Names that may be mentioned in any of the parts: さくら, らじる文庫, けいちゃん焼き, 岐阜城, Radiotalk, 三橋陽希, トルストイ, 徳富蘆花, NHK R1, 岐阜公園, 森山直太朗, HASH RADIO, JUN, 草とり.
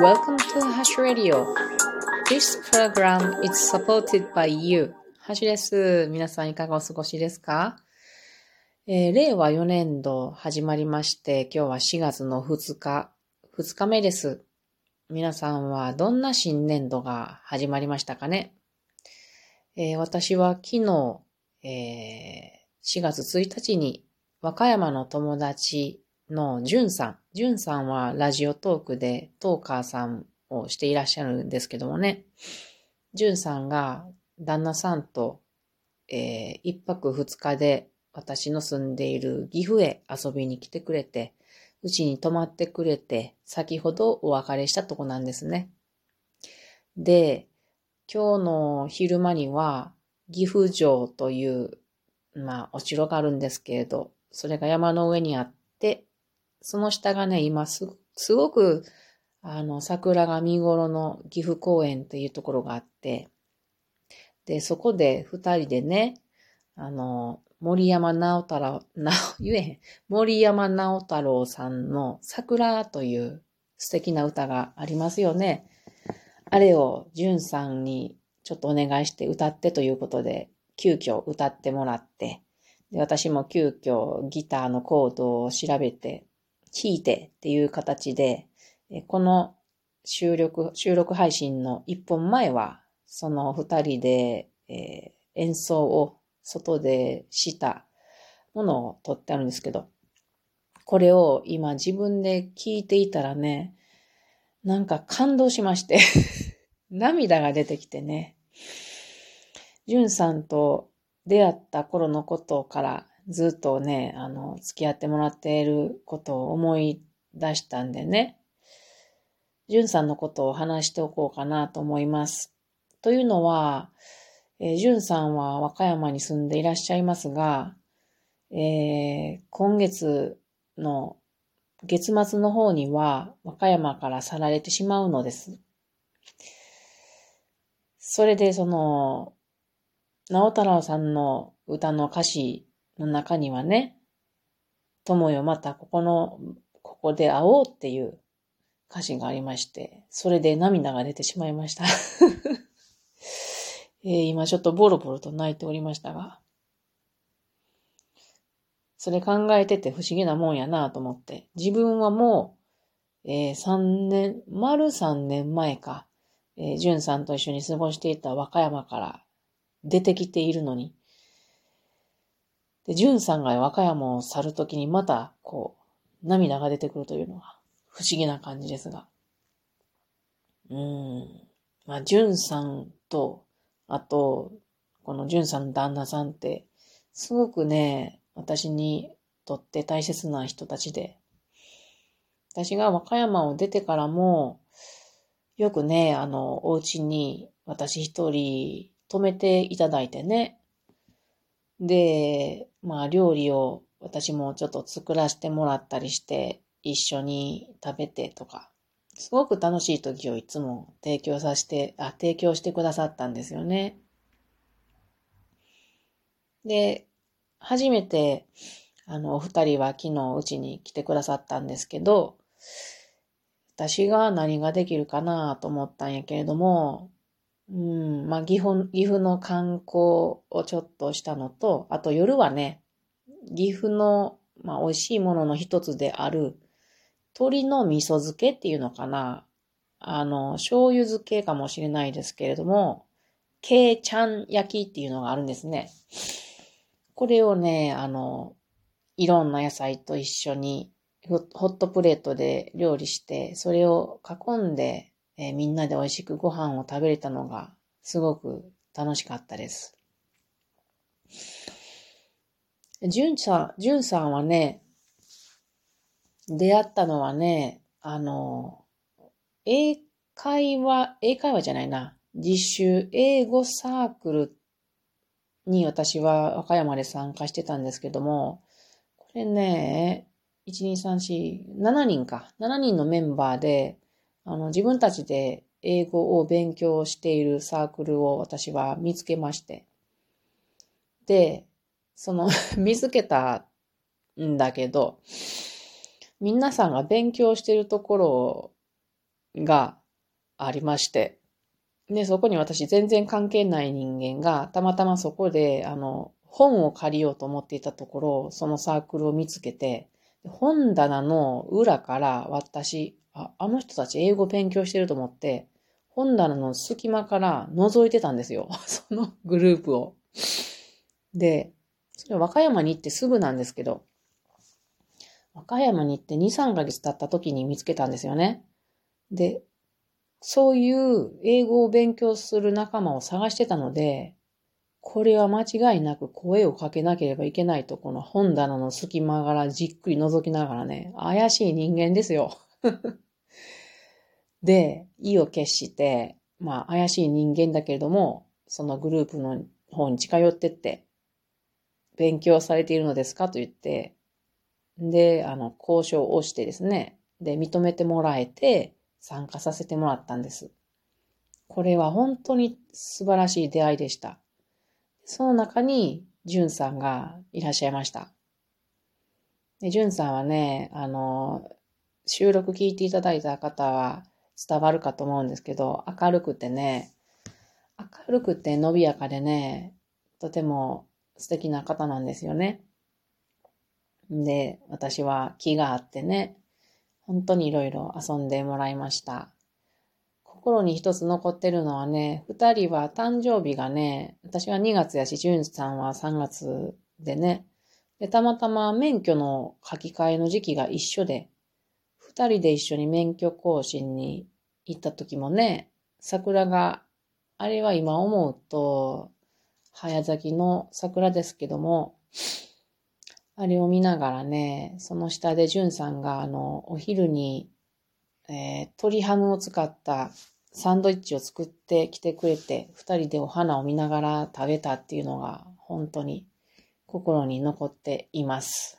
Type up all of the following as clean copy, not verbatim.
Welcome to HASH RADIO. This program is supported by you. ハッシュです。皆さんいかがお過ごしですか？令和4年度始まりまして、今日は4月の2日目です。皆さんはどんな新年度が始まりましたかね？私は昨日、4月1日に和歌山の友達のJUNさんはラジオトークでトーカーさんをしていらっしゃるんですけどもね、JUNさんが旦那さんと、1泊2日で私の住んでいる岐阜へ遊びに来てくれて、うちに泊まってくれて、先ほどお別れしたとこなんですね。で、今日の昼間には岐阜城という、お城があるんですけれど、それが山の上にあって、その下がね、今すごく、桜が見頃の岐阜公園というところがあって、で、そこで二人でね、森山直太朗さんの桜という素敵な歌がありますよね。あれをJUNさんにちょっとお願いして歌ってということで、急遽歌ってもらって、で私も急遽ギターのコードを調べて、弾いてっていう形で、この収録配信の一本前は、その二人で、演奏を外でしたものを撮ってあるんですけど、これを今自分で聞いていたらね、なんか感動しまして涙が出てきてね、JUNさんと出会った頃のことからずっとね、付き合ってもらっていることを思い出したんでね、JUNさんのことを話しておこうかなと思います。というのは、JUNさんは和歌山に住んでいらっしゃいますが、今月の月末の方には和歌山から去られてしまうのです。それでその、直太朗さんの歌の歌詞の中にはね、友よまたここで会おうっていう歌詞がありまして、それで涙が出てしまいました。今ちょっとボロボロと泣いておりましたが、それ考えてて不思議なもんやなと思って、自分はもう、丸3年前か、JUNさんと一緒に過ごしていた和歌山から出てきているのに、でJUNさんが和歌山を去るときにまた涙が出てくるというのは不思議な感じですが、JUNさんとあと、このJUNさんの旦那さんって、すごくね、私にとって大切な人たちで、私が和歌山を出てからも、よくね、お家に私一人泊めていただいてね、で、料理を私もちょっと作らせてもらったりして、一緒に食べてとか、すごく楽しい時をいつも提供してくださったんですよね。で、初めて、お二人は昨日うちに来てくださったんですけど、私が何ができるかなと思ったんやけれども、岐阜の観光をちょっとしたのと、あと夜はね、岐阜の、美味しいものの一つである、鶏の味噌漬けっていうのかな、醤油漬けかもしれないですけれども、けいちゃん焼きっていうのがあるんですね。これをね、いろんな野菜と一緒にホットプレートで料理して、それを囲んで、みんなで美味しくご飯を食べれたのがすごく楽しかったです。JUNさんはね、出会ったのはね、実習英語サークルに私は和歌山で参加してたんですけども、これね、7人のメンバーで、自分たちで英語を勉強しているサークルを私は見つけまして、で、見つけたんだけど、皆さんが勉強しているところをがありまして、で、そこに私全然関係ない人間が、たまたまそこで、本を借りようと思っていたところ、そのサークルを見つけて、本棚の裏から私、あの人たち英語勉強してると思って、本棚の隙間から覗いてたんですよ。そのグループを。で、それ和歌山に行ってすぐなんですけど、和歌山に行って 2,3 ヶ月経った時に見つけたんですよね。で、そういう英語を勉強する仲間を探してたので、これは間違いなく声をかけなければいけないと、この本棚の隙間からじっくり覗きながらね、怪しい人間ですよ。で、意を決して、まあ怪しい人間だけれども、そのグループの方に近寄ってって、勉強されているのですかと言って、で、交渉をしてですね、で、認めてもらえて、参加させてもらったんです。これは本当に素晴らしい出会いでした。その中に、JUNさんがいらっしゃいました。で、JUNさんはね、収録聞いていただいた方は伝わるかと思うんですけど、明るくて伸びやかでね、とても素敵な方なんですよね。で、私は気があってね、本当にいろいろ遊んでもらいました。心に一つ残ってるのはね、二人は誕生日がね、私は2月やし、JUNさんは3月でね、で、たまたま免許の書き換えの時期が一緒で、二人で一緒に免許更新に行った時もね、桜が、あれは今思うと、早咲きの桜ですけども、あれを見ながらね、その下でJUNさんがお昼に、鶏ハムを使ったサンドイッチを作ってきてくれて、二人でお花を見ながら食べたっていうのが本当に心に残っています。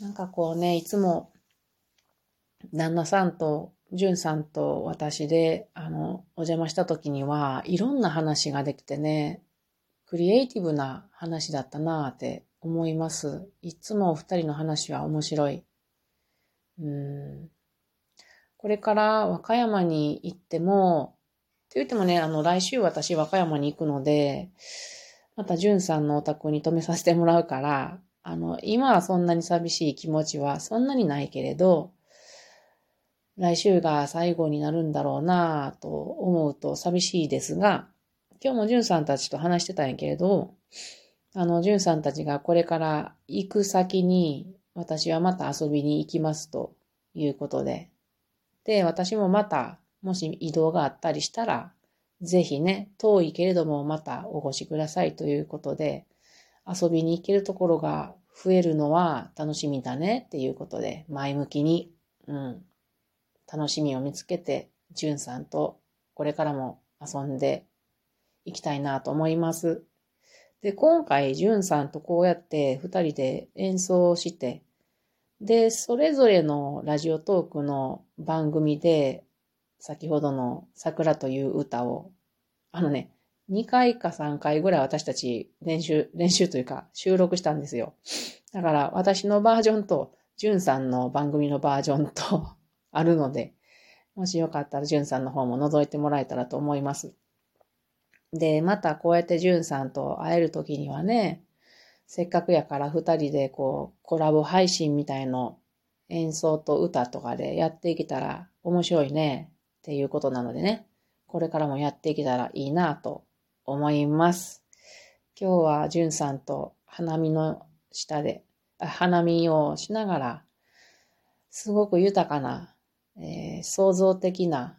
なんかこうね、いつも旦那さんとJUNさんと私でお邪魔した時にはいろんな話ができてね、クリエイティブな話だったなーって思います。いつもお二人の話は面白い。これから和歌山に行っても、って言ってもね、来週私和歌山に行くので、またJUNさんのお宅に泊めさせてもらうから、今はそんなに寂しい気持ちはそんなにないけれど、来週が最後になるんだろうなぁと思うと寂しいですが、今日もJUNさんたちと話してたんやけれど、JUNさんたちがこれから行く先に私はまた遊びに行きますということで、で、私もまたもし移動があったりしたら、ぜひね、遠いけれどもまたお越しくださいということで、遊びに行けるところが増えるのは楽しみだねっていうことで、前向きに、楽しみを見つけて、JUNさんとこれからも遊んでいきたいなと思います。で、今回JUNさんとこうやって二人で演奏して、で、それぞれのラジオトークの番組で、先ほどの桜という歌を、2回か3回ぐらい私たち練習というか収録したんですよ。だから私のバージョンとJUNさんの番組のバージョンと、あるので、もしよかったらJUNさんの方も覗いてもらえたらと思います。で、またこうやってJUNさんと会えるときにはね、せっかくやから二人でこうコラボ配信みたいの演奏と歌とかでやっていけたら面白いねっていうことなのでね、これからもやっていけたらいいなと思います。今日はJUNさんと花見をしながら、すごく豊かな創造的な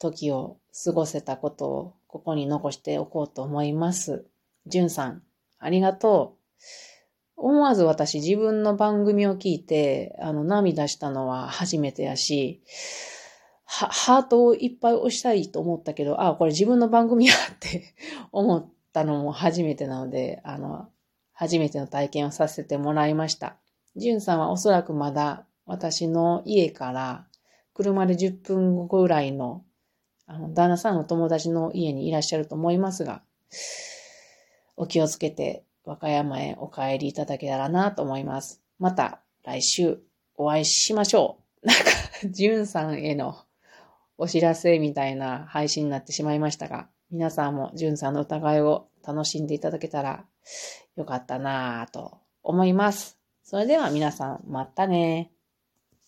時を過ごせたことをここに残しておこうと思います。JUNさん、ありがとう。思わず私自分の番組を聞いて涙したのは初めてやし、ハートをいっぱい押したいと思ったけど、これ自分の番組やって思ったのも初めてなので、初めての体験をさせてもらいました。JUNさんはおそらくまだ私の家から車で10分後ぐらいの旦那さんの友達の家にいらっしゃると思いますが、お気をつけて和歌山へお帰りいただけたらなと思います。また来週お会いしましょう。なんか、JUNさんへのお知らせみたいな配信になってしまいましたが、皆さんもJUNさんの歌声を楽しんでいただけたらよかったなぁと思います。それでは皆さん、またね。